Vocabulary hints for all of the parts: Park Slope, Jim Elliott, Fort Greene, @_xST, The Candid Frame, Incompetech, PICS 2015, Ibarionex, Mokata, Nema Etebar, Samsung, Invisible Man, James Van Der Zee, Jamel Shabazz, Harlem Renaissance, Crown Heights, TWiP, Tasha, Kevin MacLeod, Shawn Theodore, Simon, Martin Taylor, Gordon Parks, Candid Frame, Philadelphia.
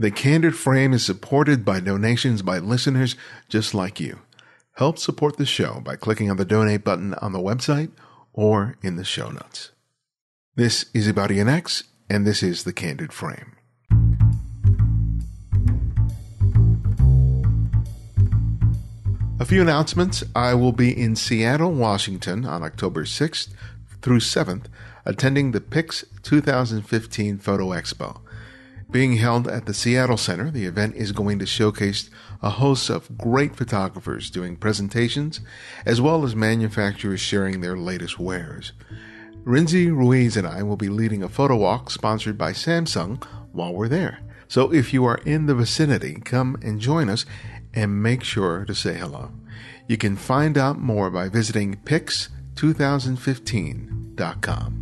The Candid Frame is supported by donations by listeners just like you. Help support the show by clicking on the donate button on the website or in the show notes. This is Ibarionex, and this is The Candid Frame. A few announcements. I will be in Seattle, Washington on October 6th through 7th, attending the PICS 2015 Photo Expo. Being held at the Seattle Center, the event is going to showcase a host of great photographers doing presentations, as well as manufacturers sharing their latest wares. Rinzi Ruiz and I will be leading a photo walk sponsored by Samsung while we're there. So if you are in the vicinity, come and join us, and make sure to say hello. You can find out more by visiting PICS2015.com.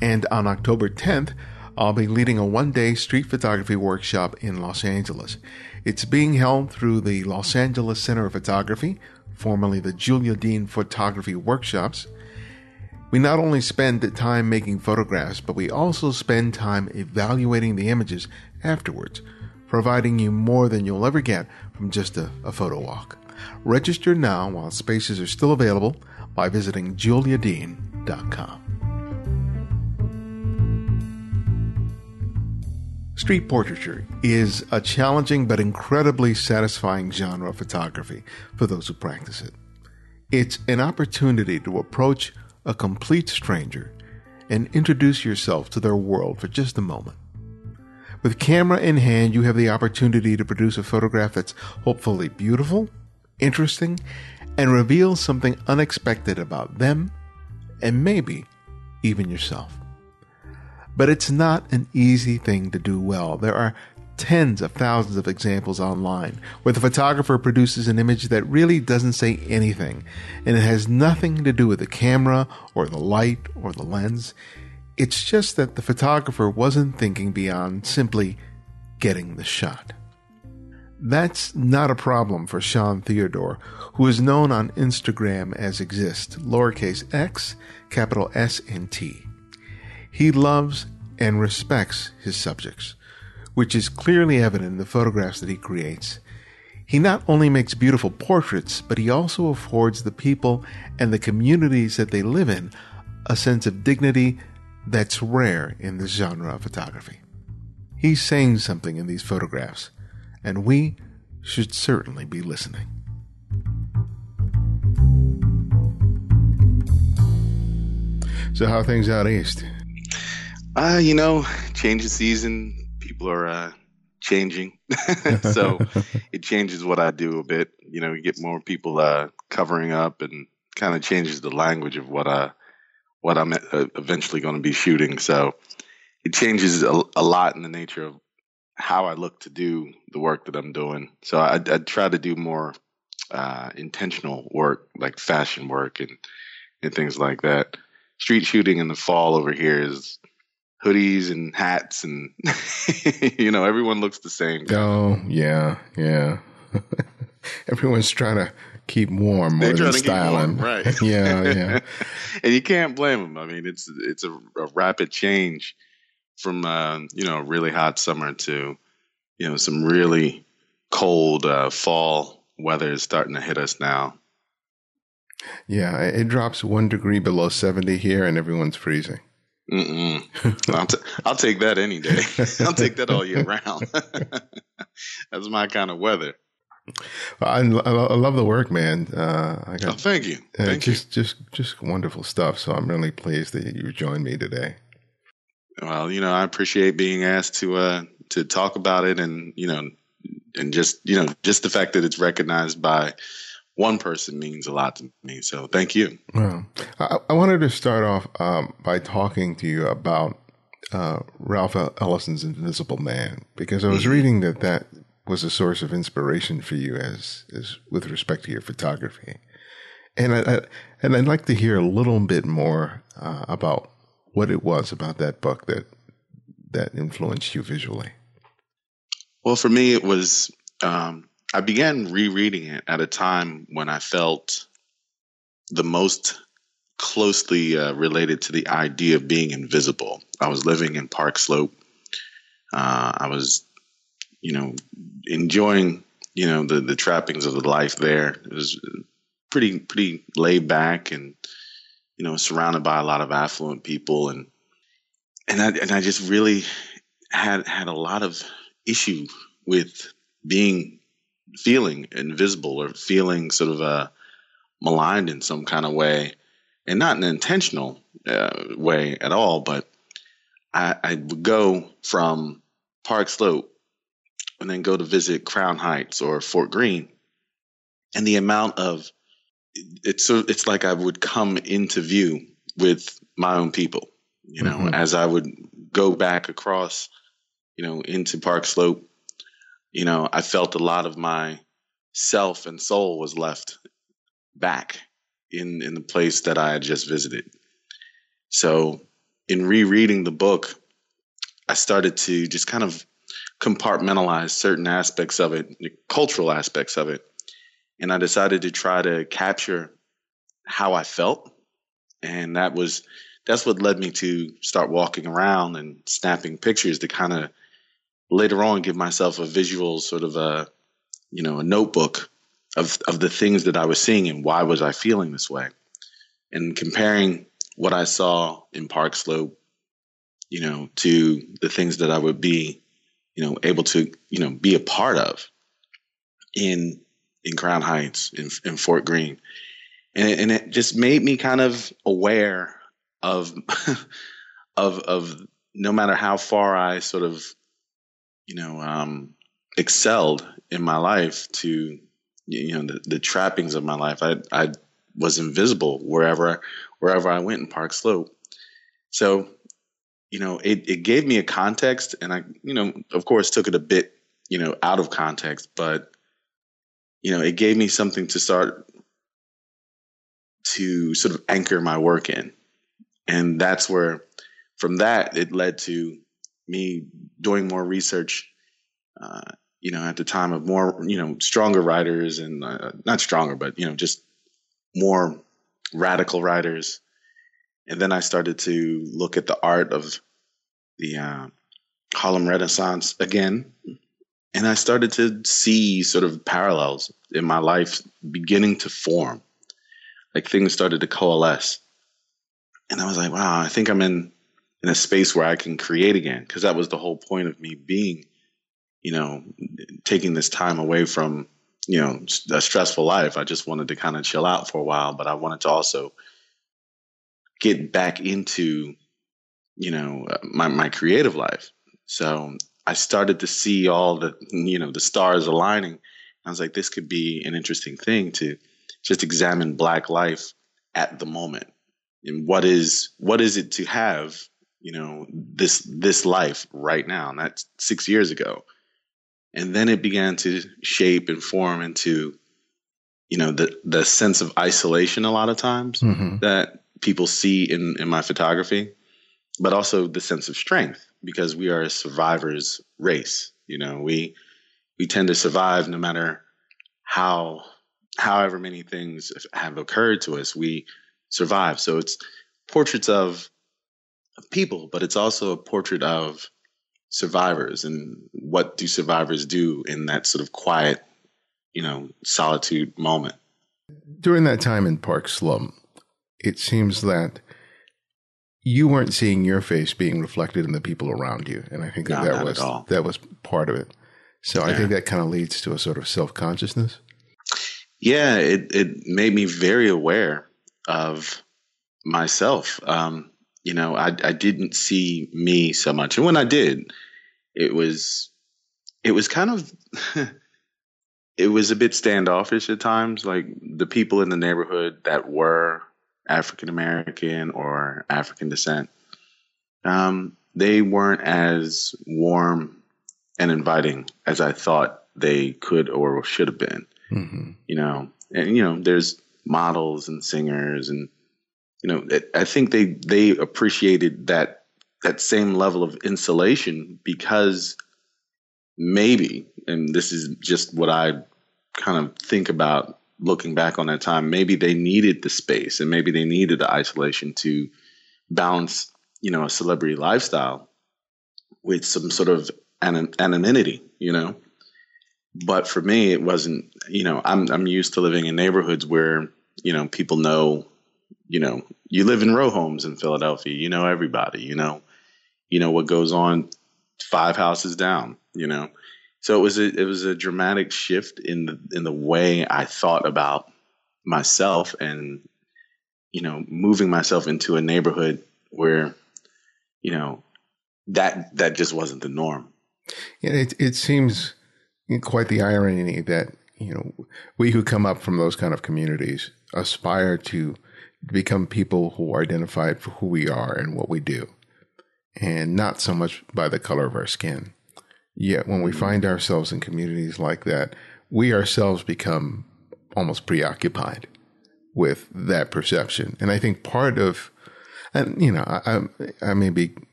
And on October 10th, I'll be leading a one-day street photography workshop in Los Angeles. It's being held through the Los Angeles Center of Photography, formerly the Julia Dean Photography Workshops. We not only spend time making photographs, but we also spend time evaluating the images afterwards, providing you more than you'll ever get from just a photo walk. Register now while spaces are still available by visiting juliadean.com. Street portraiture is a challenging but incredibly satisfying genre of photography for those who practice it. It's an opportunity to approach a complete stranger and introduce yourself to their world for just a moment. With camera in hand, you have the opportunity to produce a photograph that's hopefully beautiful, interesting, and reveals something unexpected about them and maybe even yourself. But it's not an easy thing to do well. There are tens of thousands of examples online where the photographer produces an image that really doesn't say anything, and it has nothing to do with the camera or the light or the lens. It's just that the photographer wasn't thinking beyond simply getting the shot. That's not a problem for Shawn Theodore, who is known on Instagram as Exist, lowercase x, capital S and T. He loves and respects his subjects, which is clearly evident in the photographs that he creates. He not only makes beautiful portraits, but he also affords the people and the communities that they live in a sense of dignity that's rare in this genre of photography. He's saying something in these photographs, and we should certainly be listening. So how are things out east? Change of season. People are changing. So it changes what I do a bit. You get more people covering up, and kind of changes the language of what I'm eventually going to be shooting. So it changes a lot in the nature of how I look to do the work that I'm doing. So I try to do more intentional work, like fashion work and things like that. Street shooting in the fall over here is hoodies and hats and, everyone looks the same. Oh, yeah. Everyone's trying to keep warm more than styling. Right. yeah. And you can't blame them. I mean, it's a rapid change from, really hot summer to, some really cold fall weather is starting to hit us now. Yeah, it drops 1 degree below 70 here and everyone's freezing. Mm-mm. I'll take that any day. I'll take that all year round. That's my kind of weather. I love the work, man. Thank you. Just wonderful stuff. So I'm really pleased that you joined me today. Well, I appreciate being asked to talk about it, and just the fact that it's recognized by one person means a lot to me. So thank you. Well, I wanted to start off by talking to you about Ralph Ellison's Invisible Man, because I was reading that was a source of inspiration for you as with respect to your photography. And I'd like to hear a little bit more about what it was about that book that influenced you visually. Well, for me, it was, I began rereading it at a time when I felt the most closely related to the idea of being invisible. I was living in Park Slope. I was, enjoying, the trappings of the life there. It was pretty laid back and, surrounded by a lot of affluent people. And I just really had a lot of issue with feeling invisible or feeling sort of maligned in some kind of way, and not an intentional way at all. But I would go from Park Slope and then go to visit Crown Heights or Fort Greene, and the amount of it's like I would come into view with my own people, mm-hmm. as I would go back across, into Park Slope. I felt a lot of my self and soul was left back in the place that I had just visited. So in rereading the book, I started to just kind of compartmentalize certain aspects of it, cultural aspects of it. And I decided to try to capture how I felt. And that's what led me to start walking around and snapping pictures to kind of later on give myself a visual sort of a notebook of the things that I was seeing and why was I feeling this way, and comparing what I saw in Park Slope, to the things that I would be, able to, be a part of in Crown Heights, in Fort Greene. And it just made me kind of aware of no matter how far I sort of, excelled in my life to, the trappings of my life. I was invisible wherever I went in Park Slope. So, it gave me a context, and I, of course took it a bit, out of context, but, it gave me something to start to sort of anchor my work in. And that's where, from that, it led to me doing more research, at the time of more, stronger writers and not stronger, but, just more radical writers. And then I started to look at the art of the Harlem Renaissance again. And I started to see sort of parallels in my life beginning to form, like things started to coalesce. And I was like, wow, I think I'm in a space where I can create again. Cause that was the whole point of me being, taking this time away from, a stressful life. I just wanted to kind of chill out for a while, but I wanted to also get back into, my creative life. So I started to see all the, the stars aligning. I was like, this could be an interesting thing to just examine Black life at the moment. And what is it to have, this life right now? And that's 6 years ago. And then it began to shape and form into, the sense of isolation a lot of times mm-hmm. that people see in my photography, but also the sense of strength, because we are a survivor's race. We tend to survive no matter however many things have occurred to us. We survive. So it's portraits of people, but it's also a portrait of survivors, and what do survivors do in that sort of quiet, solitude moment. During that time in Park Slope, it seems that you weren't seeing your face being reflected in the people around you. And I think that was part of it. So yeah. I think that kind of leads to a sort of self-consciousness. Yeah. It made me very aware of myself. I didn't see me so much. And when I did, it was kind of, it was a bit standoffish at times. Like the people in the neighborhood that were African-American or African descent, they weren't as warm and inviting as I thought they could or should have been, mm-hmm. And, there's models and singers, and I think they appreciated that same level of insulation, because maybe, and this is just what I kind of think about looking back on that time, maybe they needed the space and maybe they needed the isolation to balance you know, a celebrity lifestyle with some sort of anonymity, you know. But for me, it wasn't, you know, I'm used to living in neighborhoods where, you know, people know, you know, you live in row homes in Philadelphia, you know, everybody, you know what goes on 5 houses down, you know. So it was a dramatic shift in the way I thought about myself and, you know, moving myself into a neighborhood where, you know, that just wasn't the norm. Yeah, it seems quite the irony that, you know, we who come up from those kind of communities aspire to become people who are identified for who we are and what we do, and not so much by the color of our skin. Yet when we find ourselves in communities like that, we ourselves become almost preoccupied with that perception. And I think part of, and you know, I may be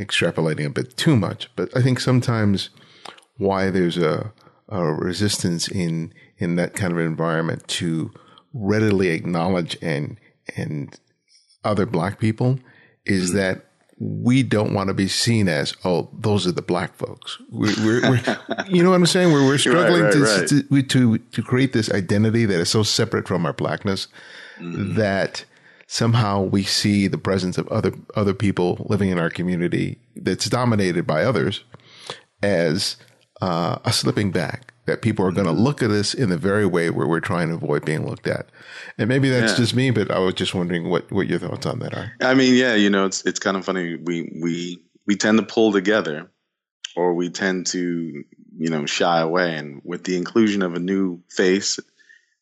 extrapolating a bit too much, but I think sometimes why there's a resistance in that kind of environment to readily acknowledge and other black people is mm-hmm. that we don't want to be seen as, oh, those are the black folks. We're you know what I'm saying? We're struggling to create this identity that is so separate from our blackness mm-hmm. that somehow we see the presence of other people living in our community that's dominated by others as a slipping back. That people are going to look at us in the very way where we're trying to avoid being looked at. And maybe that's just me, but I was just wondering what your thoughts on that are. I mean, yeah, you know, it's kind of funny. We tend to pull together, or we tend to, you know, shy away. And with the inclusion of a new face,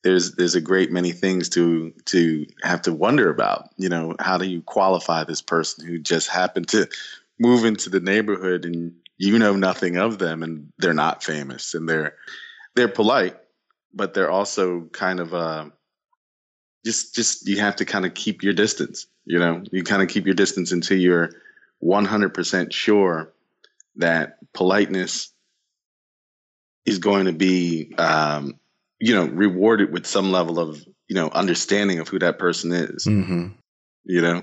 there's a great many things to have to wonder about. You know, how do you qualify this person who just happened to move into the neighborhood and you know nothing of them, and they're not famous, and they're polite, but they're also kind of just you have to kind of keep your distance, you know. You kind of keep your distance until you're 100% sure that politeness is going to be you know, rewarded with some level of, you know, understanding of who that person is. Mm-hmm. You know.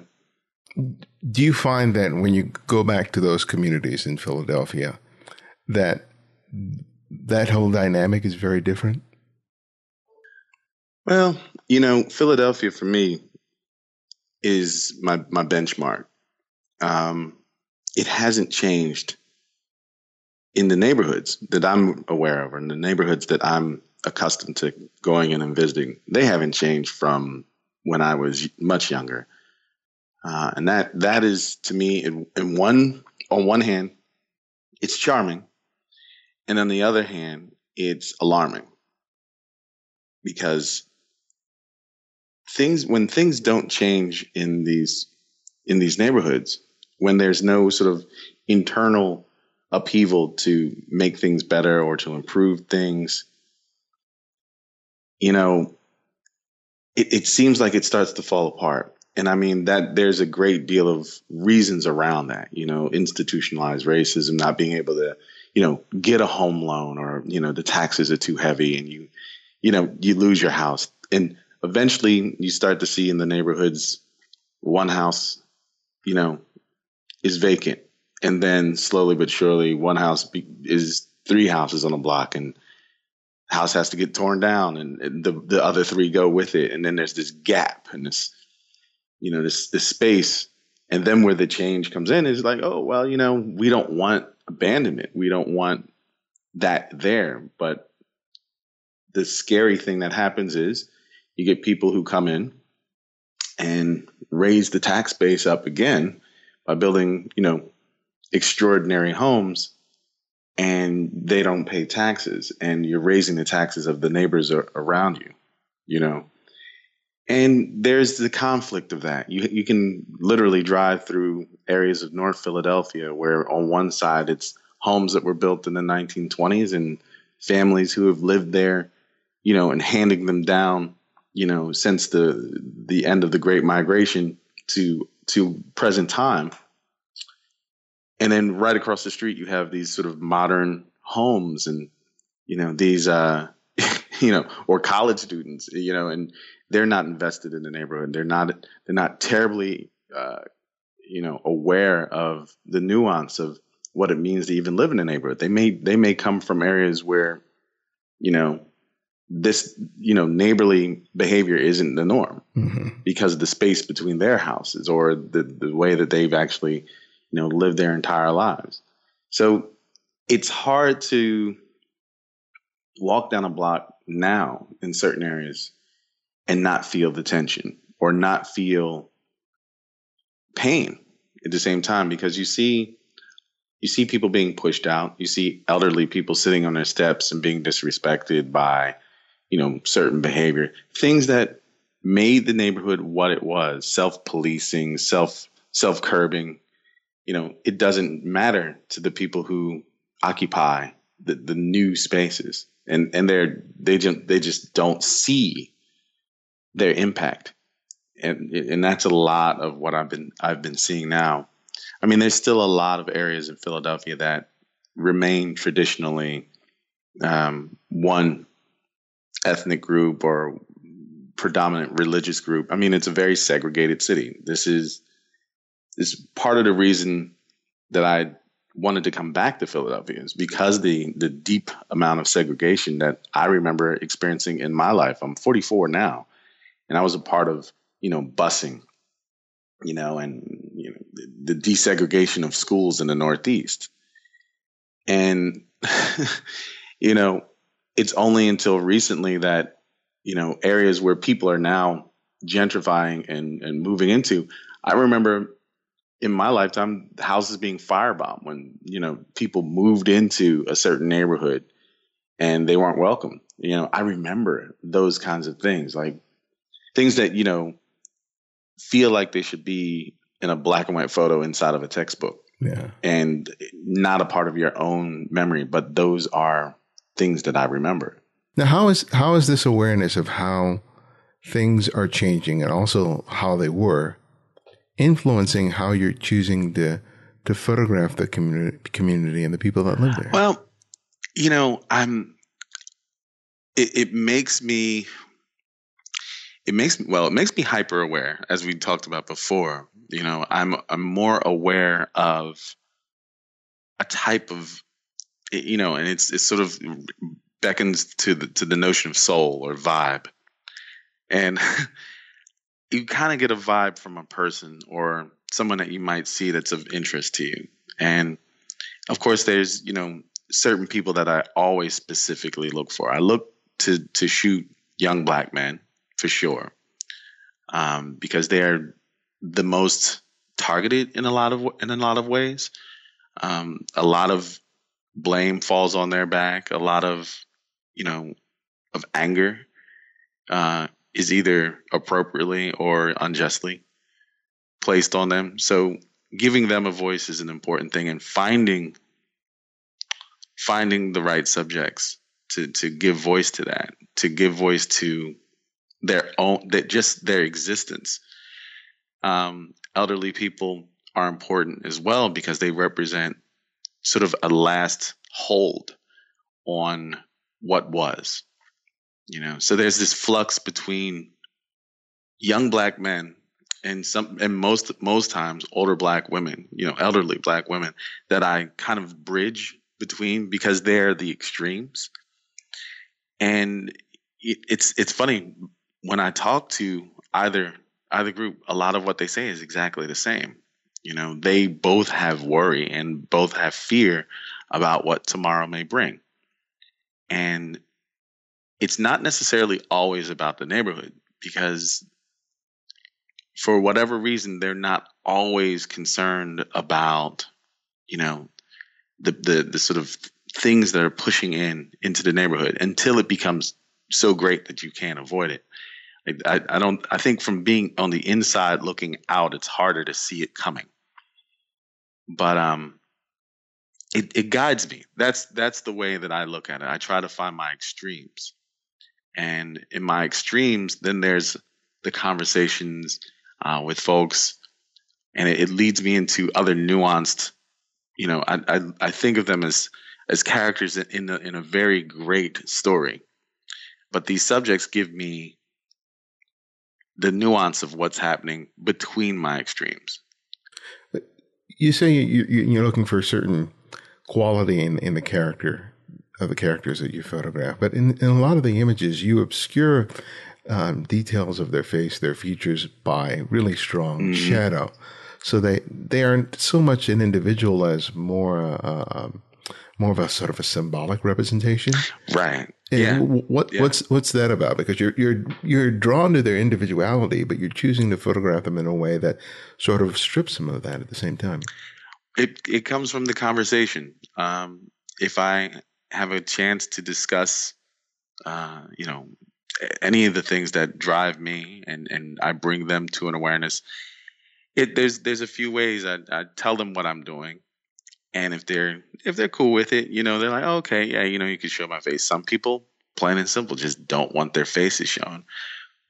Do you find that when you go back to those communities in Philadelphia, that whole dynamic is very different? Well, you know, Philadelphia for me is my benchmark. It hasn't changed in the neighborhoods that I'm aware of, or in the neighborhoods that I'm accustomed to going in and visiting. They haven't changed from when I was much younger. And that is, to me, on one hand, it's charming. And on the other hand, it's alarming. Because when things don't change in these neighborhoods, when there's no sort of internal upheaval to make things better or to improve things, you know, it seems like it starts to fall apart. And I mean that there's a great deal of reasons around that, you know, institutionalized racism, not being able to, you know, get a home loan, or, you know, the taxes are too heavy and you know, you lose your house. And eventually you start to see in the neighborhoods, one house, you know, is vacant. And then slowly but surely one house is 3 houses on a block, and house has to get torn down, and the other 3 go with it. And then there's this gap and this space. And then where the change comes in is like, oh, well, you know, we don't want abandonment. We don't want that there. But the scary thing that happens is you get people who come in and raise the tax base up again by building, you know, extraordinary homes, and they don't pay taxes, and you're raising the taxes of the neighbors around you, you know. And there's the conflict of that. You can literally drive through areas of North Philadelphia where on one side it's homes that were built in the 1920s and families who have lived there, you know, and handing them down, you know, since the end of the Great Migration to present time. And then right across the street, you have these sort of modern homes and, you know, these, you know, or college students, you know, and they're not invested in the neighborhood. They're not terribly aware of the nuance of what it means to even live in a neighborhood. They may come from areas where, this, neighborly behavior isn't the norm, mm-hmm. because of the space between their houses or the way that they've actually, lived their entire lives. So it's hard to walk down a block now in certain areas and not feel the tension or not feel pain at the same time, because you see people being pushed out. You see elderly people sitting on their steps and being disrespected by, certain behavior, things that made the neighborhood what it was, self-policing, self-curbing. It doesn't matter to the people who occupy the new spaces, and they just don't see their impact. And that's a lot of what I've been seeing now. I mean, there's still a lot of areas in Philadelphia that remain traditionally one ethnic group or predominant religious group. I mean, it's a very segregated city. This is part of the reason that I wanted to come back to Philadelphia, is because the deep amount of segregation that I remember experiencing in my life. I'm 44 now, and I was a part of, busing, and the desegregation of schools in the Northeast. And, it's only until recently that, areas where people are now gentrifying and moving into. I remember in my lifetime, houses being firebombed when, people moved into a certain neighborhood and they weren't welcome. I remember those kinds of things, like things that, feel like they should be in a black and white photo inside of a textbook, and not a part of your own memory. But those are things that I remember. Now, how is this awareness of how things are changing and also how they were influencing how you're choosing to photograph the community and the people that live there? Well, It makes me hyper aware, as we talked about before. I'm more aware of a type of, and it sort of beckons to the notion of soul or vibe. And you kind of get a vibe from a person or someone that you might see that's of interest to you. And of course, there's, certain people that I always specifically look for. I look to shoot young black men, for sure, because they are the most targeted in a lot of ways. A lot of blame falls on their back. A lot of anger is either appropriately or unjustly placed on them. So giving them a voice is an important thing, and finding the right subjects to give voice to that, to give voice to their own, that just their existence. Elderly people are important as well, because they represent sort of a last hold on what was, so there's this flux between young black men and most times older black women, elderly black women, that I kind of bridge between, because they're the extremes. And it's funny, when I talk to either group, a lot of what they say is exactly the same. They both have worry and both have fear about what tomorrow may bring. And it's not necessarily always about the neighborhood, because for whatever reason, they're not always concerned about, the sort of things that are pushing into the neighborhood until it becomes so great that you can't avoid it. I think from being on the inside looking out, it's harder to see it coming. But it guides me. That's the way that I look at it. I try to find my extremes, and in my extremes, then there's the conversations with folks, and it leads me into other nuanced. I think of them as characters in a very great story, but these subjects give me the nuance of what's happening between my extremes. You say you're looking for a certain quality in the character of the characters that you photograph, but in a lot of the images, you obscure details of their face, their features, by really strong shadow. So they aren't so much an individual as more of a sort of a symbolic representation, right? And yeah. What's that about? Because you're drawn to their individuality, but you're choosing to photograph them in a way that sort of strips them of that at the same time. It comes from the conversation. If I have a chance to discuss, any of the things that drive me, and I bring them to an awareness. There's a few ways I tell them what I'm doing, and if they're cool with it, they're like, oh, okay, yeah, you can show my face. Some people, plain and simple, just don't want their faces shown,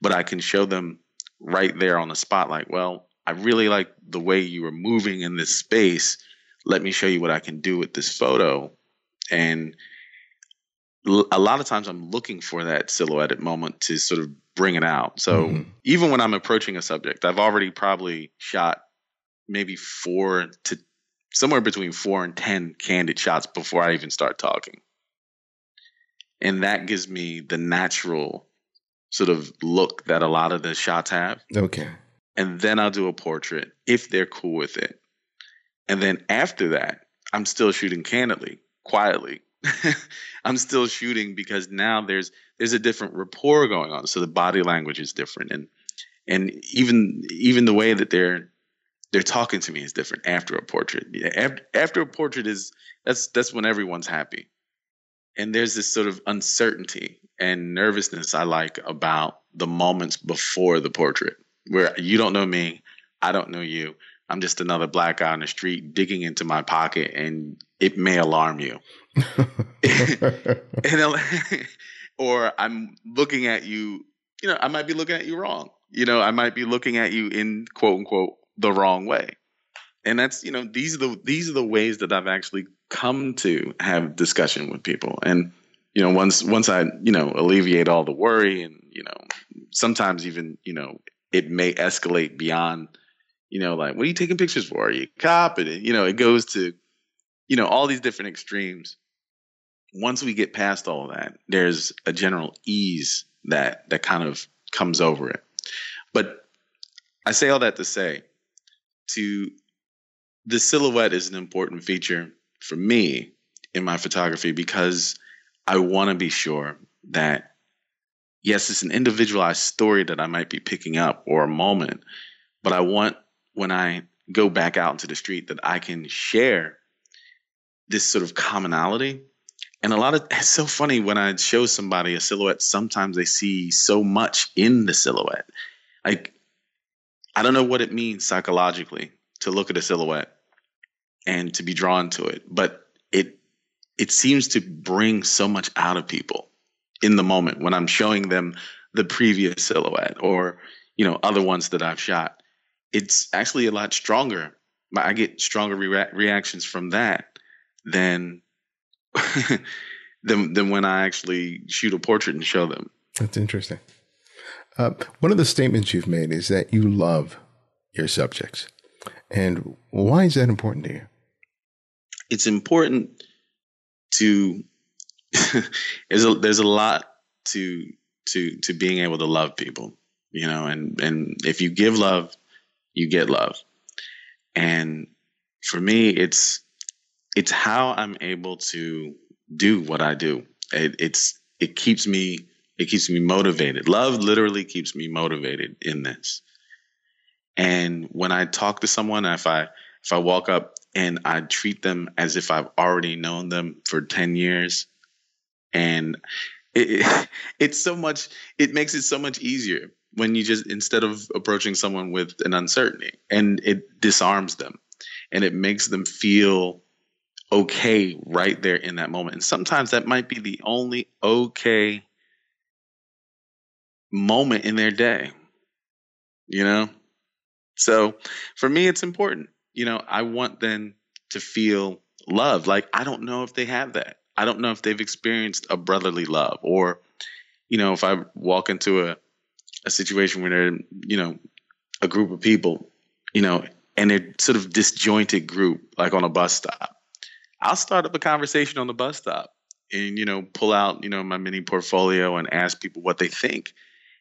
but I can show them right there on the spot. Like, well, I really like the way you were moving in this space. Let me show you what I can do with this photo. And a lot of times I'm looking for that silhouetted moment to sort of bring it out. So even when I'm approaching a subject, I've already probably shot maybe somewhere between 4 and 10 candid shots before I even start talking. And that gives me the natural sort of look that a lot of the shots have. Okay. And then I'll do a portrait if they're cool with it. And then after that, I'm still shooting candidly, quietly. I'm still shooting because now there's a different rapport going on. So the body language is different, and even the way that they're talking to me is different after a portrait. After a portrait that's when everyone's happy, and there's this sort of uncertainty and nervousness I like about the moments before the portrait, where you don't know me, I don't know you. I'm just another black guy on the street digging into my pocket, and it may alarm you. Or I'm looking at you, I might be looking at you wrong. I might be looking at you in quote unquote the wrong way. And that's, these are the ways that I've actually come to have discussion with people. And, once I, alleviate all the worry and, sometimes even, it may escalate beyond, like, what are you taking pictures for? Are you a cop? And, it goes to, all these different extremes. Once we get past all of that, there's a general ease that kind of comes over it. But I say all that to say, the silhouette is an important feature for me in my photography, because I want to be sure that, yes, it's an individualized story that I might be picking up or a moment, but I want, when I go back out into the street, that I can share this sort of commonality. And it's so funny when I show somebody a silhouette, sometimes they see so much in the silhouette. Like, I don't know what it means psychologically to look at a silhouette and to be drawn to it, but it seems to bring so much out of people in the moment when I'm showing them the previous silhouette or, other ones that I've shot. It's actually a lot stronger. I get stronger reactions from that than when I actually shoot a portrait and show them. That's interesting. One of the statements you've made is that you love your subjects. And why is that important to you? It's important to there's a lot to being able to love people, and if you give love, you get love. And for me, it's how I'm able to do what I do. It keeps me motivated. Love literally keeps me motivated in this. And when I talk to someone, if I walk up and I treat them as if I've already known them for 10 years, and it makes it so much easier when you just, instead of approaching someone with an uncertainty, and it disarms them and it makes them feel okay right there in that moment. And sometimes that might be the only okay moment in their day, So for me, it's important. I want them to feel love. Like, I don't know if they have that. I don't know if they've experienced a brotherly love, or, if I walk into a situation where they're, a group of people, and they're sort of disjointed group, like on a bus stop. I'll start up a conversation on the bus stop and, you know, pull out, you know, my mini portfolio and ask people what they think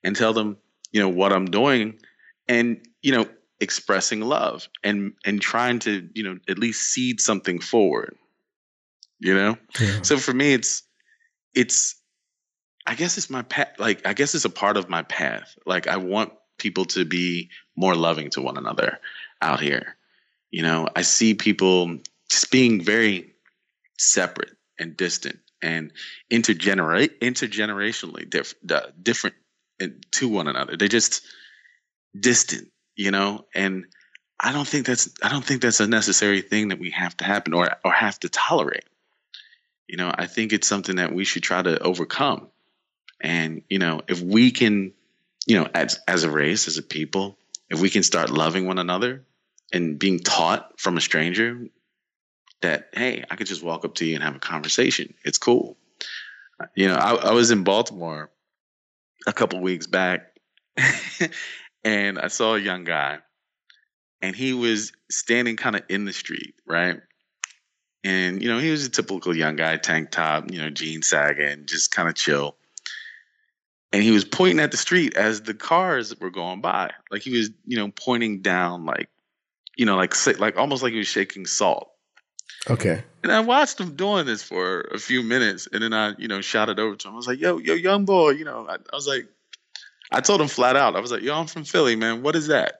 and tell them, you know, what I'm doing and, you know, expressing love and trying to, you know, at least seed something forward, you know? Yeah. So for me, it's, I guess it's my path. Like, I guess it's a part of my path. Like, I want people to be more loving to one another out here. You know, I see people just being very separate and distant and intergenerationally different to one another. They're just distant, you know, and I don't think that's a necessary thing that we have to happen or have to tolerate. You know, I think it's something that we should try to overcome. And, you know, if we can, you know, as a race, as a people, if we can start loving one another and being taught from a stranger that, hey, I could just walk up to you and have a conversation. It's cool. You know, I was in Baltimore a couple weeks back and I saw a young guy and he was standing kind of in the street, right? And, you know, he was a typical young guy, tank top, you know, jeans sagging, just kind of chill. And he was pointing at the street as the cars were going by. Like he was, you know, pointing down, like, you know, like almost like he was shaking salt. Okay. And I watched him doing this for a few minutes. And then I, you know, shouted over to him. I was like, yo, young boy, you know, I was like, I told him flat out. I was like, yo, I'm from Philly, man. What is that?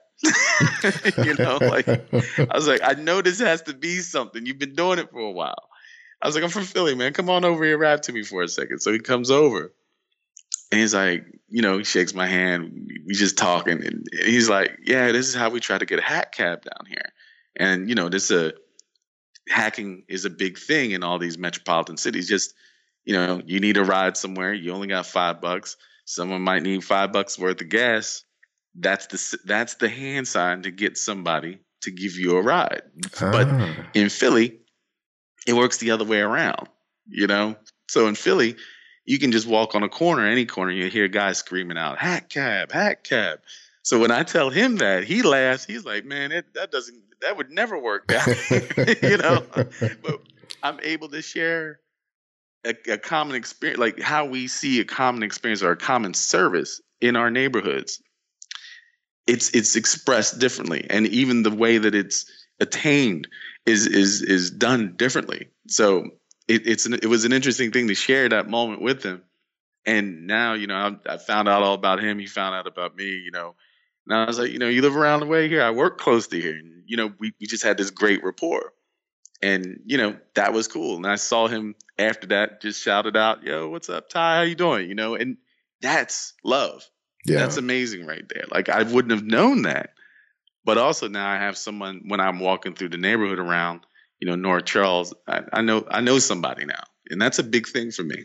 You know, like, I was like, I know this has to be something. You've been doing it for a while. I was like, I'm from Philly, man. Come on over here, rap to me for a second. So he comes over. And he's like, you know, he shakes my hand. We just talking. And he's like, yeah, this is how we try to get a hack cab down here. And, you know, hacking is a big thing in all these metropolitan cities. Just, you know, you need a ride somewhere. You only got $5. Someone might need $5 worth of gas. That's the hand sign to get somebody to give you a ride. Ah. But in Philly, it works the other way around, you know? So in Philly, you can just walk on a corner, any corner, you hear guys screaming out, hack cab, hack cab. So when I tell him that, he laughs. He's like, man, that would never work down here. You know, but I'm able to share a common experience, like how we see a common experience or a common service in our neighborhoods. It's expressed differently. And even the way that it's attained is done differently. So it was an interesting thing to share that moment with him. And now, you know, I found out all about him. He found out about me, you know, and I was like, you know, you live around the way here. I work close to here. And, you know, we just had this great rapport and, you know, that was cool. And I saw him after that, just shouted out, yo, what's up, Ty? How you doing? You know, and that's love. Yeah. That's amazing right there. Like I wouldn't have known that, but also now I have someone when I'm walking through the neighborhood around, you know, North Charles, I know somebody now. And that's a big thing for me.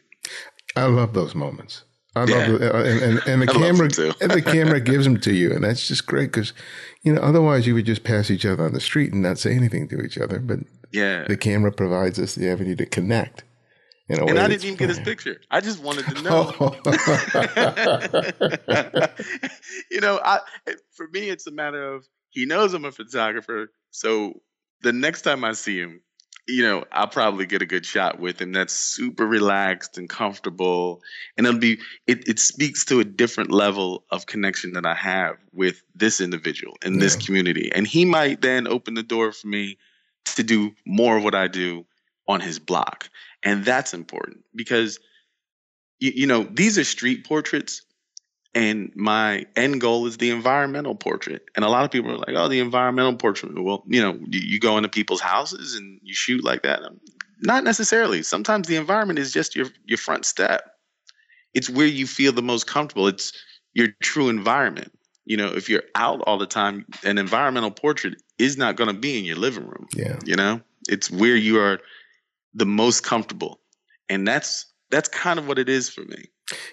I love those moments. I love the camera too. And the camera gives them to you. And that's just great because, you know, otherwise you would just pass each other on the street and not say anything to each other. But yeah, the camera provides us the avenue to connect. And I didn't even get his picture. I just wanted to know. Oh. You know, for me, it's a matter of he knows I'm a photographer. So the next time I see him, you know, I'll probably get a good shot with him that's super relaxed and comfortable. And it'll be it speaks to a different level of connection that I have with this individual in this community. And he might then open the door for me to do more of what I do on his block. And that's important because, you know, these are street portraits. And my end goal is the environmental portrait. And a lot of people are like, oh, the environmental portrait. Well, you know, you go into people's houses and you shoot like that. Not necessarily. Sometimes the environment is just your front step. It's where you feel the most comfortable. It's your true environment. You know, if you're out all the time, an environmental portrait is not going to be in your living room. Yeah. You know, it's where you are the most comfortable. And that's kind of what it is for me.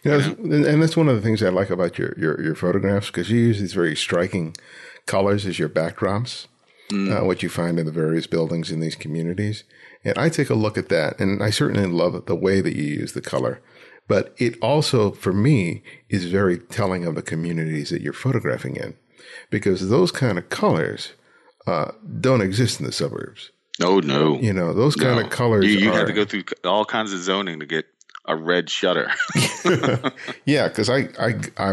You know, and that's one of the things I like about your photographs because you use these very striking colors as your backdrops, what you find in the various buildings in these communities. And I take a look at that, and I certainly love the way that you use the color. But it also, for me, is very telling of the communities that you're photographing in because those kind of colors don't exist in the suburbs. Oh, no. You know, those kind of colors. You have to go through all kinds of zoning to get a red shutter. Yeah, because I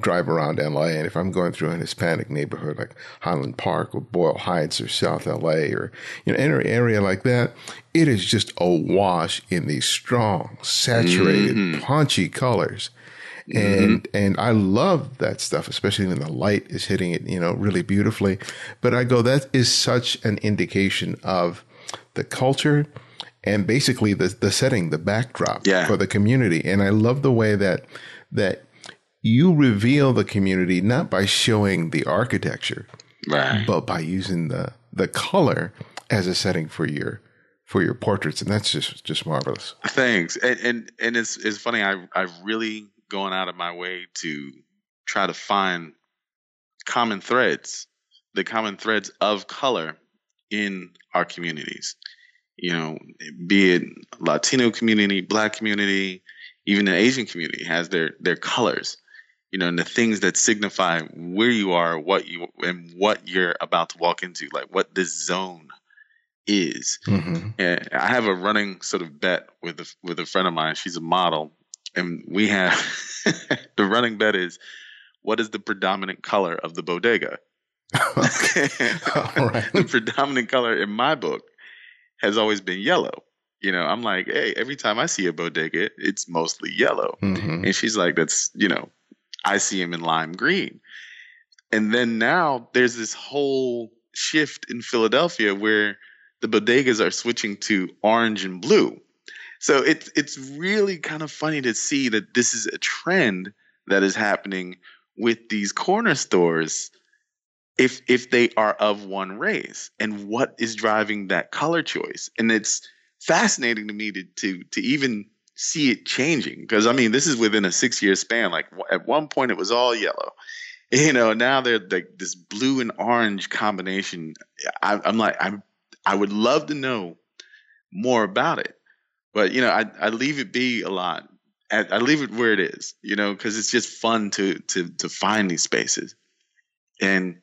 drive around L.A., and if I'm going through an Hispanic neighborhood like Highland Park or Boyle Heights or South L.A. or any area like that, it is just awash in these strong, saturated, punchy colors. And I love that stuff, especially when the light is hitting it, you know, really beautifully. But I go, that is such an indication of the culture and basically the setting, the backdrop for the community. And I love the way that you reveal the community, not by showing the architecture, but by using the color as a setting for your portraits. And that's just marvelous. Thanks. And it's funny. I really going out of my way to try to find common threads, the common threads of color in our communities, you know, be it Latino community, Black community, even the Asian community has their colors, you know, and the things that signify where you are, what you're about to walk into, like what this zone is. And I have a running sort of bet with a friend of mine. She's a model. And we have the running bet is, what is the predominant color of the bodega? All right. The predominant color in my book has always been yellow. You know, I'm like, hey, every time I see a bodega, it's mostly yellow. And she's like, that's, you know, I see him in lime green. And then now there's this whole shift in Philadelphia where the bodegas are switching to orange and blue. So it's really kind of funny to see that this is a trend that is happening with these corner stores if they are of one race, and what is driving that color choice. And it's fascinating to me to even see it changing, because I mean, this is within a 6-year span. Like at one point it was all yellow, you know, now they're like this blue and orange combination. I would love to know more about it. But, you know, I leave it be a lot. I leave it where it is, you know, because it's just fun to find these spaces. And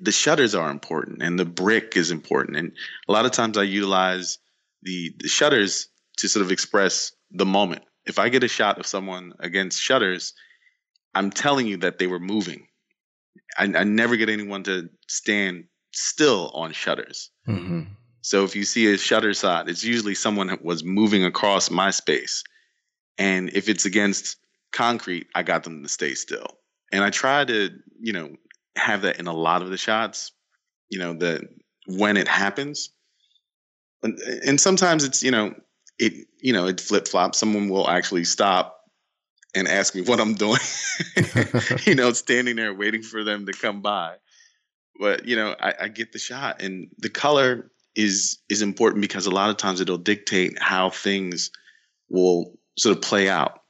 the shutters are important, and the brick is important. And a lot of times I utilize the shutters to sort of express the moment. If I get a shot of someone against shutters, I'm telling you that they were moving. I never get anyone to stand still on shutters. So if you see a shutter shot, it's usually someone that was moving across my space. And if it's against concrete, I got them to stay still. And I try to, you know, have that in a lot of the shots, you know, when it happens. And sometimes it's, it flip-flops. Someone will actually stop and ask me what I'm doing, you know, standing there waiting for them to come by. But, you know, I get the shot, and the color is important, because a lot of times it'll dictate how things will sort of play out.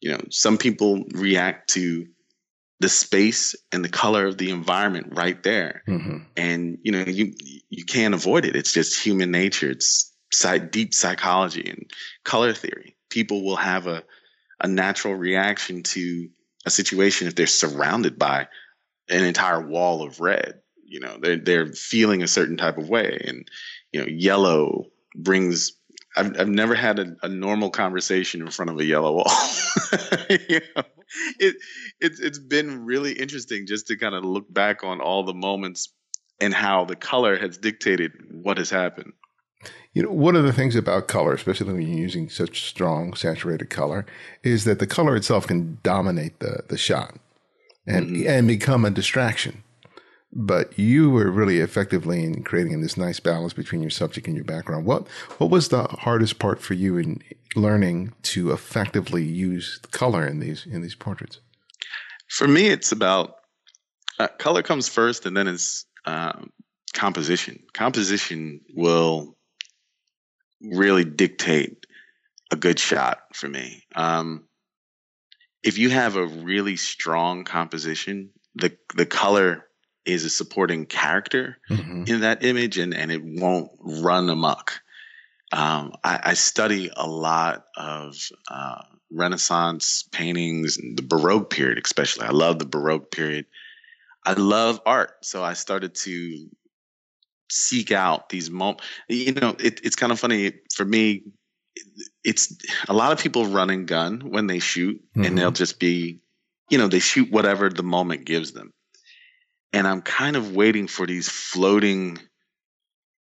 You know, some people react to the space and the color of the environment right there. And, you know, you can't avoid it. It's just human nature. It's deep psychology and color theory. People will have a natural reaction to a situation if they're surrounded by an entire wall of red. You know, they're feeling a certain type of way, and you know, yellow brings. I've never had a normal conversation in front of a yellow wall. You know, it's been really interesting just to kind of look back on all the moments and how the color has dictated what has happened. You know, one of the things about color, especially when you're using such strong saturated color, is that the color itself can dominate the shot and become a distraction. But you were really effectively in creating this nice balance between your subject and your background. What was the hardest part for you in learning to effectively use color in these portraits? For me, it's about color comes first, and then it's composition. Composition will really dictate a good shot for me. If you have a really strong composition, the color is a supporting character in that image, and it won't run amok. I study a lot of Renaissance paintings, the Baroque period especially. I love the Baroque period. I love art, so I started to seek out these moments. You know, it's kind of funny for me. It's a lot of people run and gun when they shoot, mm-hmm. and they'll just be, you know, they shoot whatever the moment gives them. And I'm kind of waiting for these floating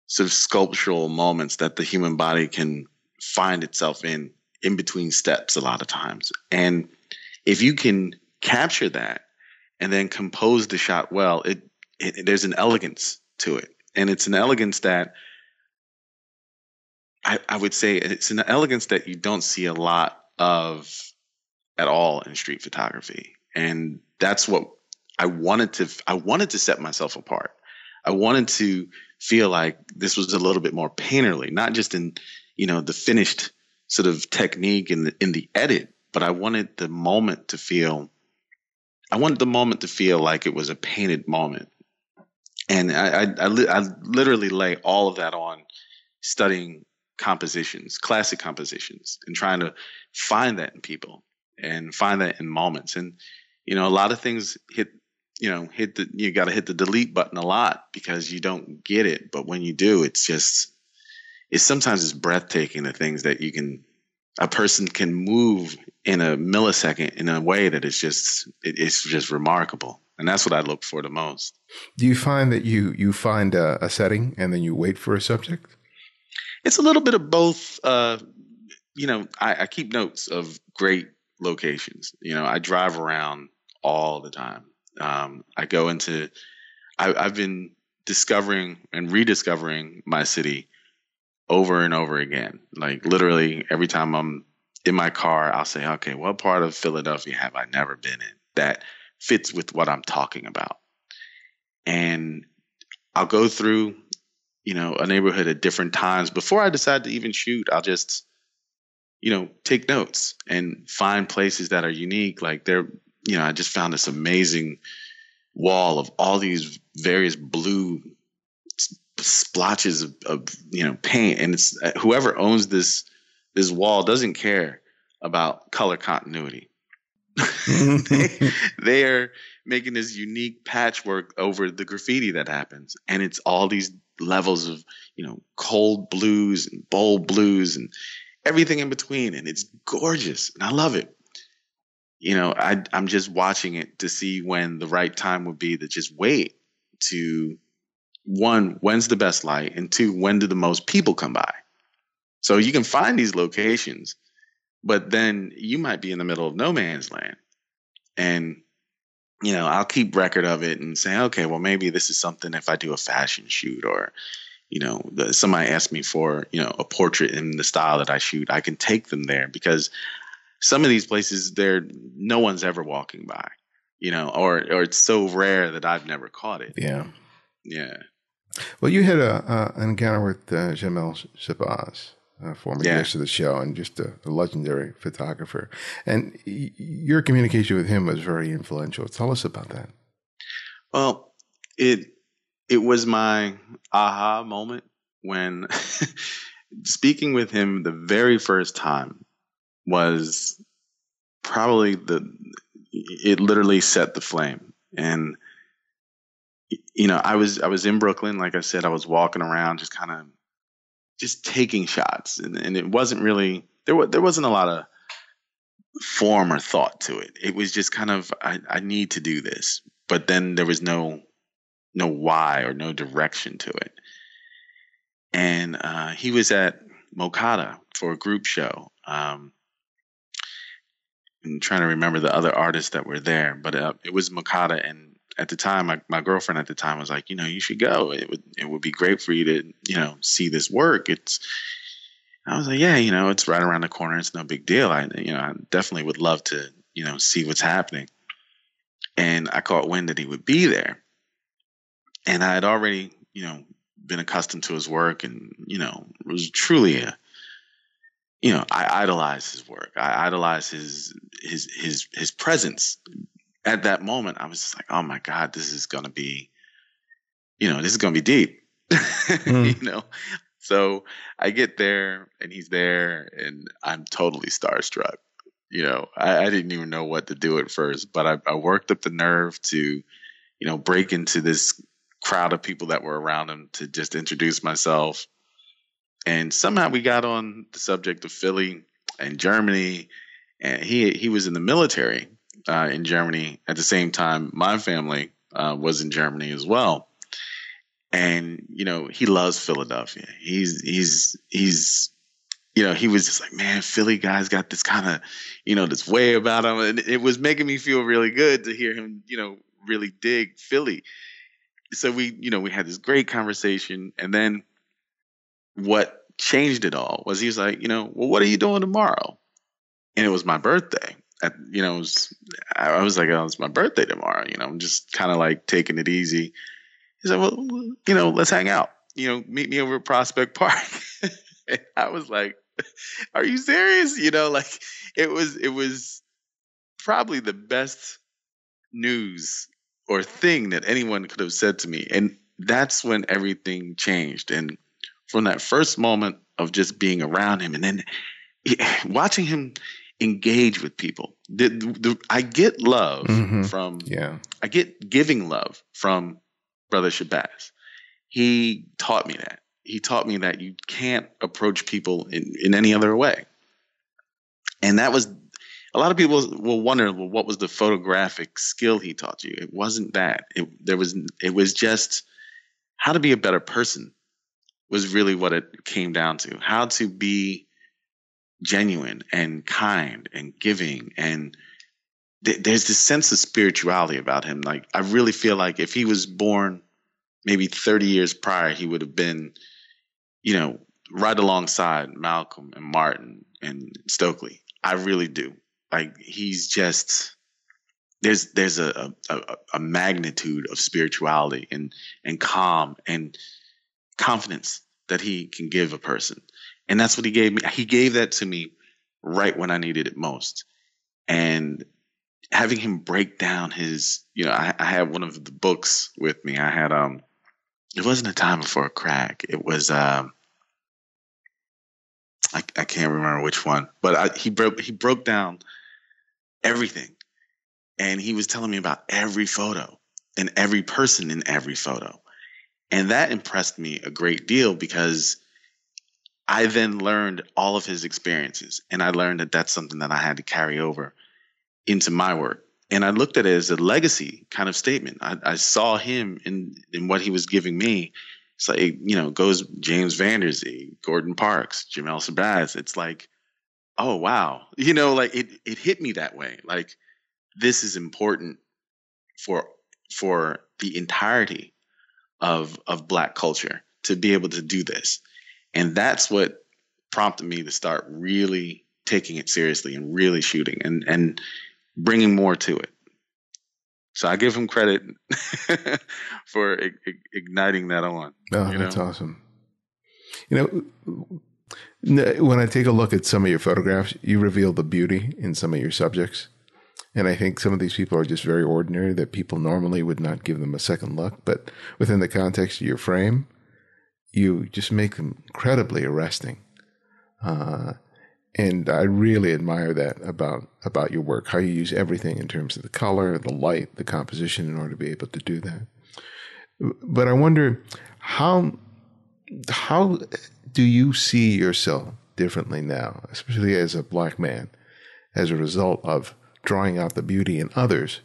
sort of sculptural moments that the human body can find itself in between steps a lot of times. And if you can capture that and then compose the shot well, there's an elegance to it. And it's an elegance that I would say it's an elegance that you don't see a lot of at all in street photography. And that's what I wanted to set myself apart. I wanted to feel like this was a little bit more painterly, not just in, you know, the finished sort of technique in the edit, but I wanted the moment to feel like it was a painted moment. And I literally lay all of that on studying compositions, classic compositions, and trying to find that in people and find that in moments. And, you know, a lot of things you got to hit the delete button a lot because you don't get it. But when you do, it's sometimes breathtaking, the things that a person can move in a millisecond in a way that it's just remarkable. And that's what I look for the most. Do you find that you find a setting and then you wait for a subject? It's a little bit of both. You know, I keep notes of great locations. You know, I drive around all the time. I go into, I've been discovering and rediscovering my city over and over again. Like literally every time I'm in my car, I'll say, okay, what part of Philadelphia have I never been in that fits with what I'm talking about? And I'll go through, you know, a neighborhood at different times before I decide to even shoot. I'll just, you know, take notes and find places that are unique. Like you know, I just found this amazing wall of all these various blue splotches of you know, paint. And it's whoever owns this wall doesn't care about color continuity. they are making this unique patchwork over the graffiti that happens. And it's all these levels of, you know, cold blues and bold blues and everything in between. And it's gorgeous. And I love it. You know, I'm just watching it to see when the right time would be to just wait to, one, when's the best light? And two, when do the most people come by? So you can find these locations, but then you might be in the middle of no man's land. And, you know, I'll keep record of it and say, okay, well, maybe this is something if I do a fashion shoot or, you know, somebody asked me for, you know, a portrait in the style that I shoot, I can take them there because some of these places there, no one's ever walking by, you know, or it's so rare that I've never caught it. Yeah. Yeah. Well, you had an encounter with Jamel Shabazz, former guest of the show, and just a legendary photographer. And your communication with him was very influential. Tell us about that. Well, it was my aha moment when speaking with him the very first time. Was probably it literally set the flame. And, you know, I was in Brooklyn. Like I said, I was walking around just kind of just taking shots. And it wasn't really, there wasn't a lot of form or thought to it. It was just kind of, I need to do this. But then there was no why or no direction to it. And he was at Mokata for a group show. I'm trying to remember the other artists that were there, but it was Mokata. And at the time, my girlfriend at the time was like, you know, you should go. It would be great for you to, you know, see this work. I was like, yeah, you know, it's right around the corner. It's no big deal. I definitely would love to, you know, see what's happening. And I caught wind that he would be there. And I had already, you know, been accustomed to his work and, you know, it was truly you know, I idolized his work. I idolized his presence. At that moment, I was just like, oh my God, this is going to be deep, you know? So I get there and he's there and I'm totally starstruck. You know, I didn't even know what to do at first, but I worked up the nerve to, you know, break into this crowd of people that were around him to just introduce myself. And somehow we got on the subject of Philly and Germany. And he was in the military in Germany. At the same time, my family was in Germany as well. And, you know, he loves Philadelphia. He's you know, he was just like, man, Philly guys got this kind of, you know, this way about him. And it was making me feel really good to hear him, you know, really dig Philly. So we, you know, we had this great conversation. And then what changed it all was he was like, you know, well, what are you doing tomorrow? And it was my birthday. I was like, oh, it's my birthday tomorrow. You know, I'm just kind of like taking it easy. He said, well, you know, let's hang out. You know, meet me over at Prospect Park. And I was like, are you serious? You know, like it was probably the best news or thing that anyone could have said to me. And that's when everything changed. And from that first moment of just being around him and then watching him engage with people, I get love from, I get giving love from Brother Shabazz. He taught me that. He taught me that you can't approach people in any other way. And that was, a lot of people will wonder, well, what was the photographic skill he taught you? It wasn't that. It was just how to be a better person was really what it came down to. How to be genuine and kind and giving. And there's this sense of spirituality about him. Like, I really feel like if he was born maybe 30 years prior, he would have been, you know, right alongside Malcolm and Martin and Stokely. I really do. Like, he's just, there's a magnitude of spirituality and calm and confidence that he can give a person. And that's what he gave me. He gave that to me right when I needed it most. And having him break down his, you know, I had one of the books with me. I had, it wasn't A Time Before a Crack. It was, I can't remember which one, but he broke down everything. And he was telling me about every photo and every person in every photo. And that impressed me a great deal because I then learned all of his experiences. And I learned that that's something that I had to carry over into my work. And I looked at it as a legacy kind of statement. I saw him in what he was giving me. It's like, you know, goes James Van Der Zee, Gordon Parks, Jamel Shabazz. It's like, oh, wow. You know, like it hit me that way. Like, this is important for the entirety of Black culture to be able to do this. And that's what prompted me to start really taking it seriously and really shooting and bringing more to it. So I give him credit for igniting that on. Oh, you know? That's awesome. You know, when I take a look at some of your photographs, you reveal the beauty in some of your subjects. And I think some of these people are just very ordinary that people normally would not give them a second look. But within the context of your frame, you just make them incredibly arresting. And I really admire that about your work, how you use everything in terms of the color, the light, the composition in order to be able to do that. But I wonder, how do you see yourself differently now, especially as a Black man, as a result of drawing out the beauty in others?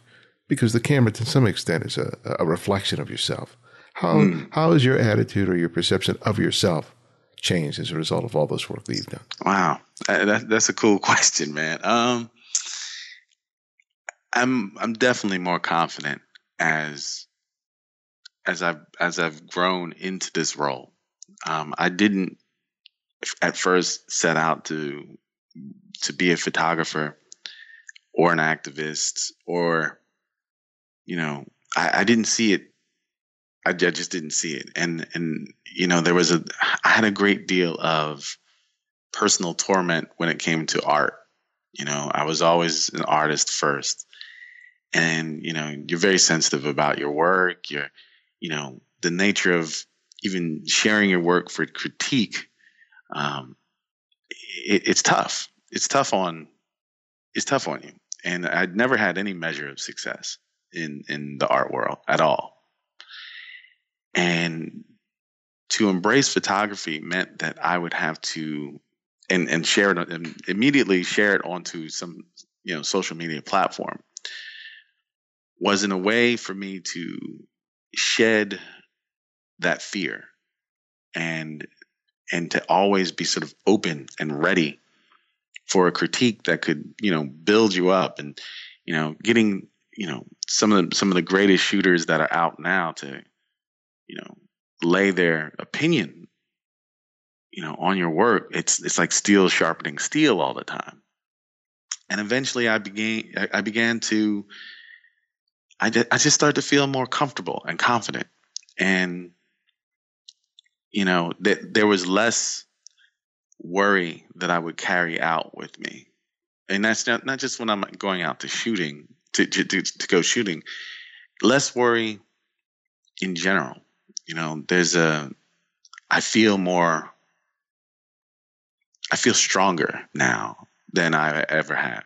Because the camera, to some extent, is a reflection of yourself. How has your attitude or your perception of yourself changed as a result of all this work that you've done? Wow. That's a cool question, man. I'm definitely more confident as I've grown into this role. I didn't at first set out to be a photographer or an activist, or, you know, I didn't see it. I just didn't see it. And, you know, I had a great deal of personal torment when it came to art. You know, I was always an artist first, and, you know, you're very sensitive about your work. You're, you know, the nature of even sharing your work for critique. It's tough. It's tough on you. And I'd never had any measure of success in the art world at all. And to embrace photography meant that I would have to and share it and immediately share it onto some, you know, social media platform. Wasn't a way for me to shed that fear and to always be sort of open and ready for a critique that could, you know, build you up. And, you know, getting, you know, some of the greatest shooters that are out now to, you know, lay their opinion, you know, on your work. It's like steel sharpening steel all the time. And eventually I just started to feel more comfortable and confident. And, you know, there was less worry that I would carry out with me. And that's not just when I'm going out to shooting, to go shooting, less worry in general. You know, I feel stronger now than I ever have.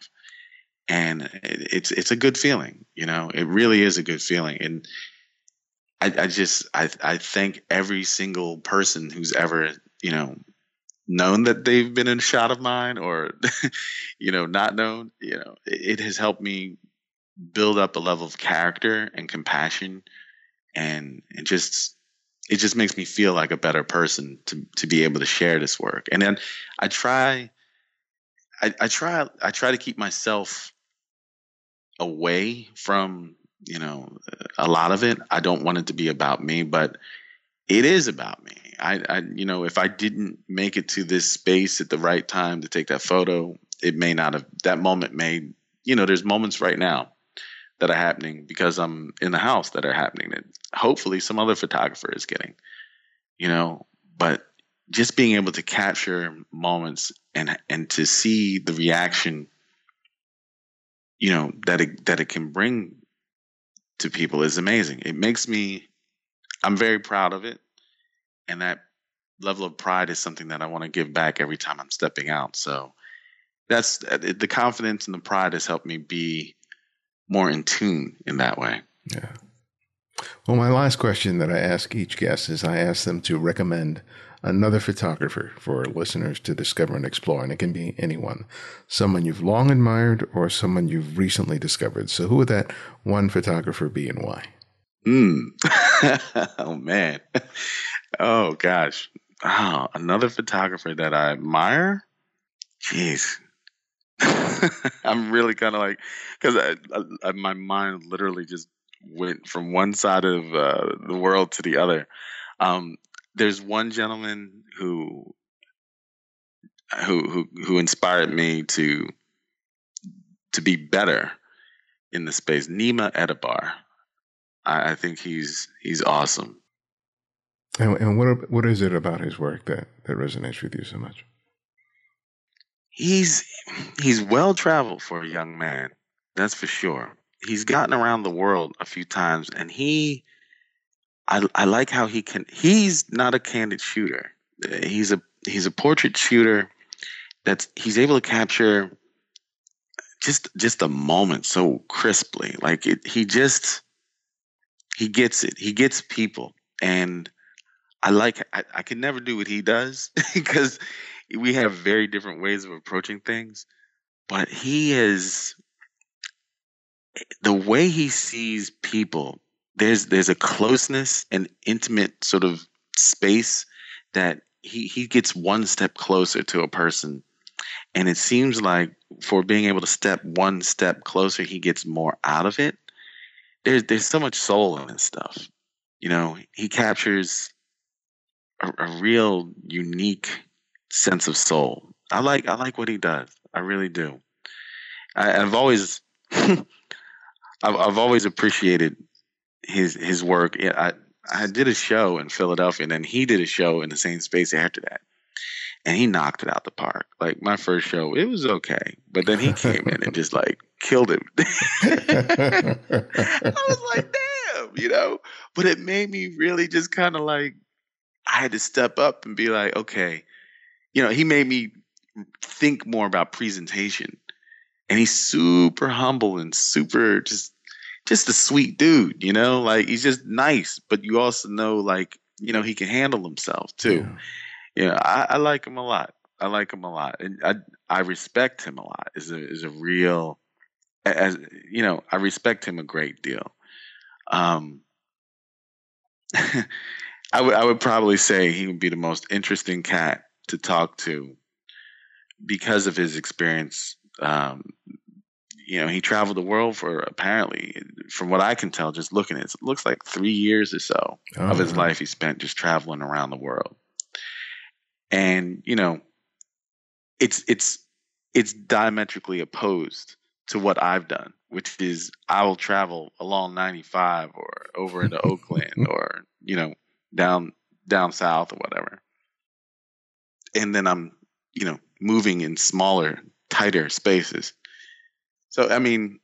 And it's a good feeling, you know, it really is a good feeling. And I thank every single person who's ever, you know, known that they've been in a shot of mine or, you know, not known, you know, it has helped me build up a level of character and compassion. And it just makes me feel like a better person to be able to share this work. And then I try to keep myself away from, you know, a lot of it. I don't want it to be about me, but it is about me. I you know, if I didn't make it to this space at the right time to take that photo, it may not have, that moment may, you know, there's moments right now that are happening because I'm in the house that are happening that hopefully some other photographer is getting, you know, but just being able to capture moments and to see the reaction, you know, that it can bring to people is amazing. It makes me, I'm very proud of it. And that level of pride is something that I want to give back every time I'm stepping out. So that's the confidence and the pride has helped me be more in tune in that way. Yeah. Well, my last question that I ask each guest is I ask them to recommend another photographer for listeners to discover and explore. And it can be anyone, someone you've long admired or someone you've recently discovered. So who would that one photographer be and why? Oh, man. Oh, gosh. Oh, another photographer that I admire? Jeez. I'm really kind of like, because I my mind literally just went from one side of the world to the other. There's one gentleman who inspired me to be better in the space. Nema Etebar. I think he's awesome. And what is it about his work that resonates with you so much? He's well-traveled for a young man, that's for sure. He's gotten around the world a few times, and I like how he can. He's not a candid shooter. He's a portrait shooter. He's able to capture just a moment so crisply. Like he gets it. He gets people, and I can never do what he does because we have very different ways of approaching things, but the way he sees people, there's a closeness and intimate sort of space that he gets one step closer to a person. And it seems like for being able to step one step closer, he gets more out of it. There's so much soul in his stuff. You know, he captures a real unique sense of soul. I like what he does. I really do. I've always I've always appreciated his work. I did a show in Philadelphia, and then he did a show in the same space after that, and he knocked it out the park. Like my first show, it was okay, but then he came in and just like killed him. I was like, damn, you know. But it made me really just kind of like I had to step up and be like, okay. You know, he made me think more about presentation, and he's super humble and super just just a sweet dude, you know, like he's just nice, but you also know, like, you know, he can handle himself too. Yeah, you know, I like him a lot. I like him a lot, and I respect him a lot. Is a real, as you know, I respect him a great deal. I would probably say he would be the most interesting cat to talk to because of his experience. You know, he traveled the world for, apparently, from what I can tell, just looking at it, it looks like 3 years or so of his life he spent just traveling around the world. And, you know, it's diametrically opposed to what I've done, which is I will travel along 95 or over into Oakland or, you know, down south or whatever. And then I'm, you know, moving in smaller, tighter spaces. So, I mean,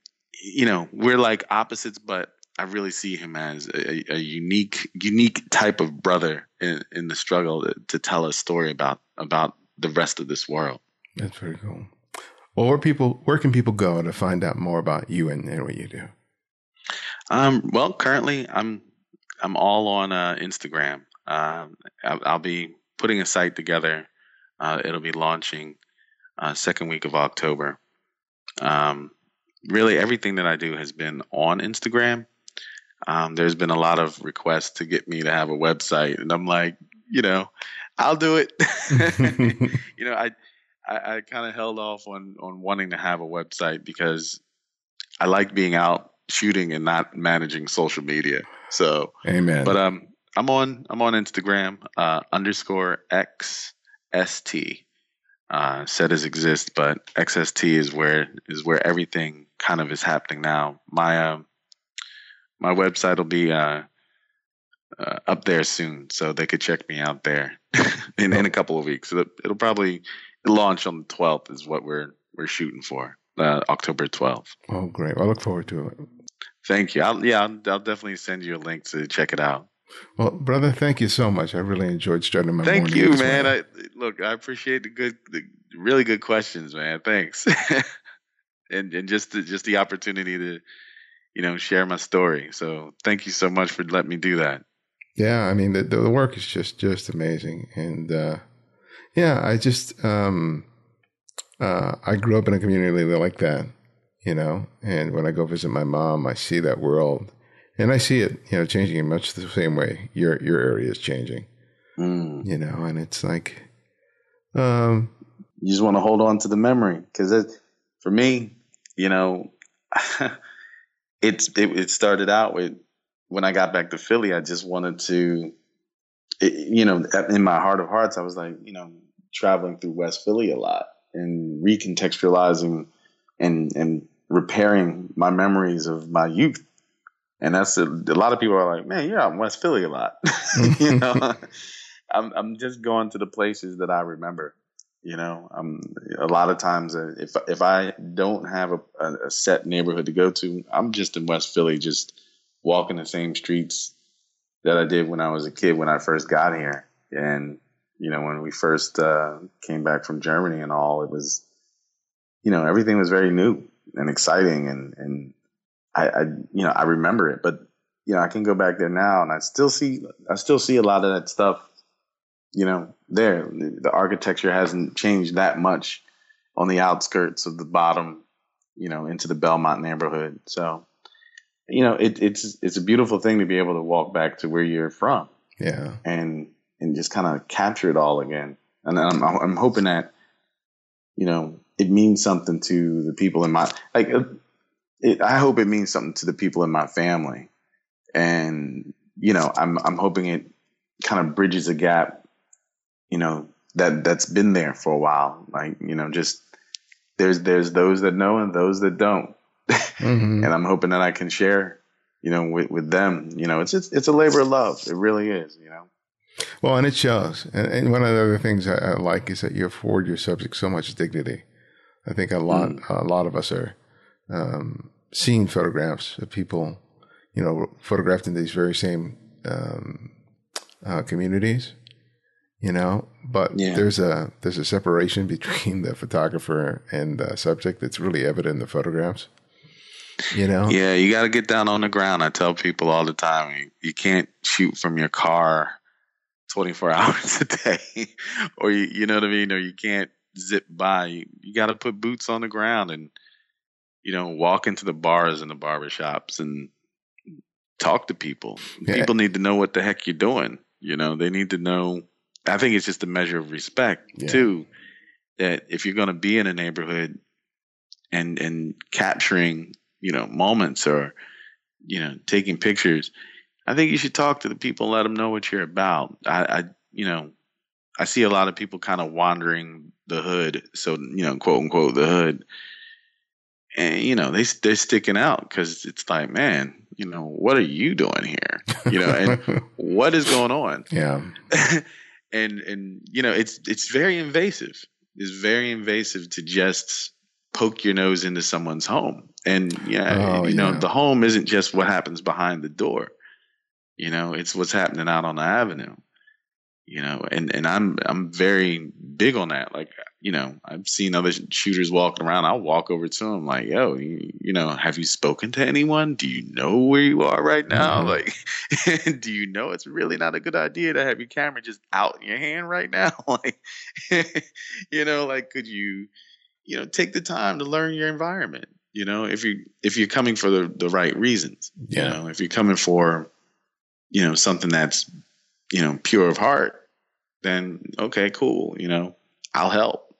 you know, we're like opposites, but I really see him as a unique type of brother in the struggle to tell a story about the rest of this world. That's pretty cool. Well, where can people go to find out more about you and what you do? Well, currently I'm all on Instagram. I'll be putting a site together. It'll be launching second week of October. Really, everything that I do has been on Instagram. There's been a lot of requests to get me to have a website, and I'm like, you know, I'll do it. You know, I kind of held off on wanting to have a website because I like being out shooting and not managing social media. So, amen. But I'm on Instagram _xST. Set as exist, but XST is where everything kind of is happening now. My website will be up there soon, so they could check me out there in a couple of weeks. So it'll probably launch on the 12th is what we're shooting for, October 12th. Oh, great! Well, I look forward to it. Thank you. I'll definitely send you a link to check it out. Well, brother, thank you so much. I really enjoyed starting my morning. Thank you, man. I appreciate the really good questions, man. Thanks. and just the opportunity to, you know, share my story. So thank you so much for letting me do that. Yeah. I mean, the work is just amazing. And, yeah, I just, I grew up in a community like that, you know, and when I go visit my mom, I see that world. And I see it, you know, changing in much the same way your area is changing, you know, and it's like, you just want to hold on to the memory because for me, you know, it started out with when I got back to Philly, I just wanted to, you know, in my heart of hearts, I was like, you know, traveling through West Philly a lot and recontextualizing and repairing my memories of my youth. And that's a lot of people are like, man, you're out in West Philly a lot. You know, I'm just going to the places that I remember. You know, a lot of times if I don't have a set neighborhood to go to, I'm just in West Philly, just walking the same streets that I did when I was a kid when I first got here. And you know, when we first came back from Germany and all, it was, you know, everything was very new and exciting and. I you know, I remember it, but you know, I can go back there now and I still see a lot of that stuff, you know, there. The architecture hasn't changed that much on the outskirts of the bottom, you know, into the Belmont neighborhood. So, you know, it's a beautiful thing to be able to walk back to where you're from. Yeah. And just kind of capture it all again. And I'm hoping that, you know, it means something to the people in my, like, I hope it means something to the people in my family, and you know, I'm hoping it kind of bridges a gap, you know, that's been there for a while. Like, you know, just there's those that know and those that don't, mm-hmm. And I'm hoping that I can share, you know, with them. You know, it's a labor of love. It really is, you know. Well, and it shows. And one of the other things I like is that you afford your subject so much dignity. I think a lot of us are. Seen photographs of people, you know, photographed in these very same communities, you know, but yeah. There's a separation between the photographer and the subject that's really evident in the photographs. you know? Yeah, you got to get down on the ground. I tell people all the time, you can't shoot from your car 24 hours a day or, you know what I mean? Or you can't zip by. You got to put boots on the ground and, you know, walk into the bars and the barbershops and talk to people. Yeah. People need to know what the heck you're doing. You know, they need to know. I think it's just a measure of respect, yeah, too, that if you're going to be in a neighborhood and capturing, you know, moments or, you know, taking pictures, I think you should talk to the people, let them know what you're about. I you know, I see a lot of people kind of wandering the hood. So, you know, quote unquote, the hood. And, you know, they're sticking out because it's like, man, you know, what are you doing here? You know, and what is going on? Yeah. And, you know, it's very invasive. It's very invasive to just poke your nose into someone's home. And, yeah, oh, you know, yeah, the home isn't just what happens behind the door. You know, it's what's happening out on the avenue. You know, and I'm very big on that. Like, you know, I've seen other shooters walking around. I'll walk over to them like, yo, you know, have you spoken to anyone? Do you know where you are right now? Mm-hmm. Like, do you know it's really not a good idea to have your camera just out in your hand right now? Like, you know, like, could you, you know, take the time to learn your environment? You know, if you're coming for the right reasons, yeah, you know, if you're coming for, you know, something that's, you know, pure of heart, then okay, cool, you know, I'll help.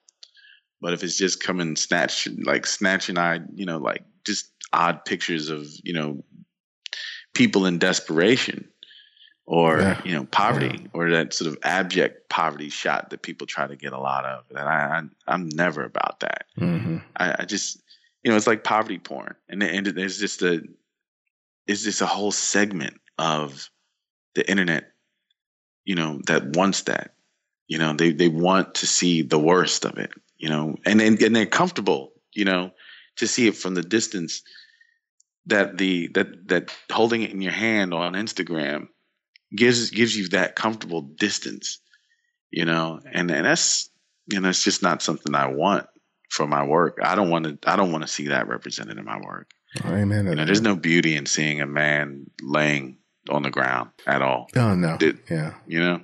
But if it's just coming snatching you know, like just odd pictures of, you know, people in desperation or, yeah, you know, poverty, yeah, or that sort of abject poverty shot that people try to get a lot of, and I'm never about that. Mm-hmm. I just, you know, it's like poverty porn, and there's just a whole segment of the internet, you know, that wants that. You know, they want to see the worst of it, you know, and they're comfortable, you know, to see it from the distance that holding it in your hand on Instagram gives you that comfortable distance, you know, and that's, you know, it's just not something I want for my work. I don't want to see that represented in my work. Amen. You know, there's no beauty in seeing a man laying on the ground at all. Oh, no. Yeah. You know?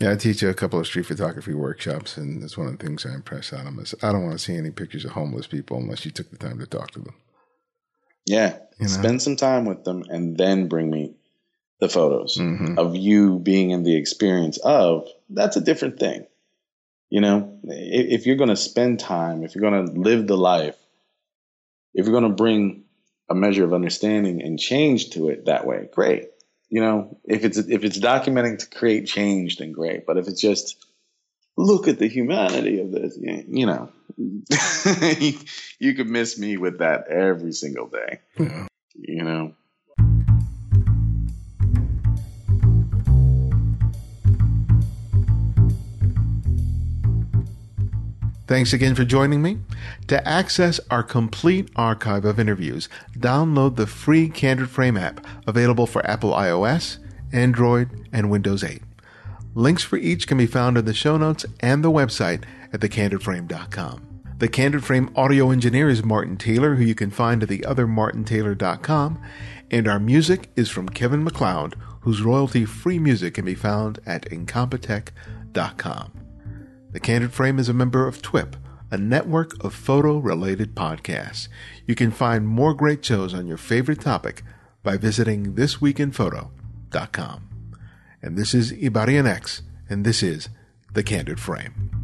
Yeah, I teach a couple of street photography workshops, and that's one of the things I impress on them is I don't want to see any pictures of homeless people unless you took the time to talk to them. Yeah. You know? Spend some time with them and then bring me the photos, mm-hmm, of you being in the experience of, that's a different thing. You know, if you're going to spend time, if you're going to live the life, if you're going to bring a measure of understanding and change to it that way, great. You know, if it's documenting to create change, then great. But if it's just look at the humanity of this, you know, you could miss me with that every single day, yeah, you know. Thanks again for joining me. To access our complete archive of interviews, download the free Candid Frame app, available for Apple iOS, Android, and Windows 8. Links for each can be found in the show notes and the website at thecandidframe.com. The Candid Frame audio engineer is Martin Taylor, who you can find at theothermartintaylor.com, and our music is from Kevin MacLeod, whose royalty-free music can be found at incompetech.com. The Candid Frame is a member of TWiP, a network of photo-related podcasts. You can find more great shows on your favorite topic by visiting thisweekinphoto.com. And this is Ibarionex, and this is The Candid Frame.